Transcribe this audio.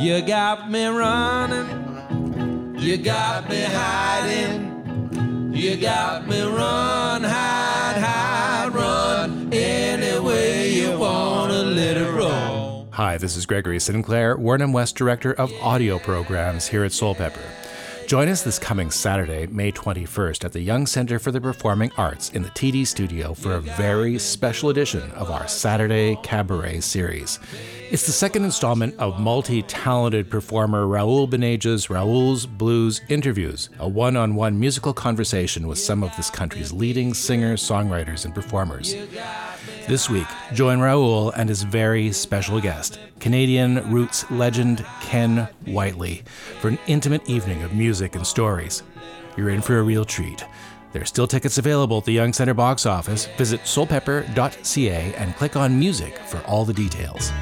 You got me running, you got me hiding, you got me run, hide, hide, run, any way you wanna let it roll. Hi, this is Gregory Sinclair, Warnham West Director of Audio Programs here at Soulpepper. Join us this coming Saturday, May 21st, at the Young Center for the Performing Arts in the TD Studio for a very special edition of our Saturday Cabaret series. It's the second installment of multi-talented performer Raoul's Blues Interviews, a one-on-one musical conversation with some of this country's leading singers, songwriters, and performers. This week, join Raoul and his very special guest, Canadian roots legend Ken Whiteley, for an intimate evening of music and stories. You're in for a real treat. There are still tickets available at the Young Center box office. Visit soulpepper.ca and click on music for all the details.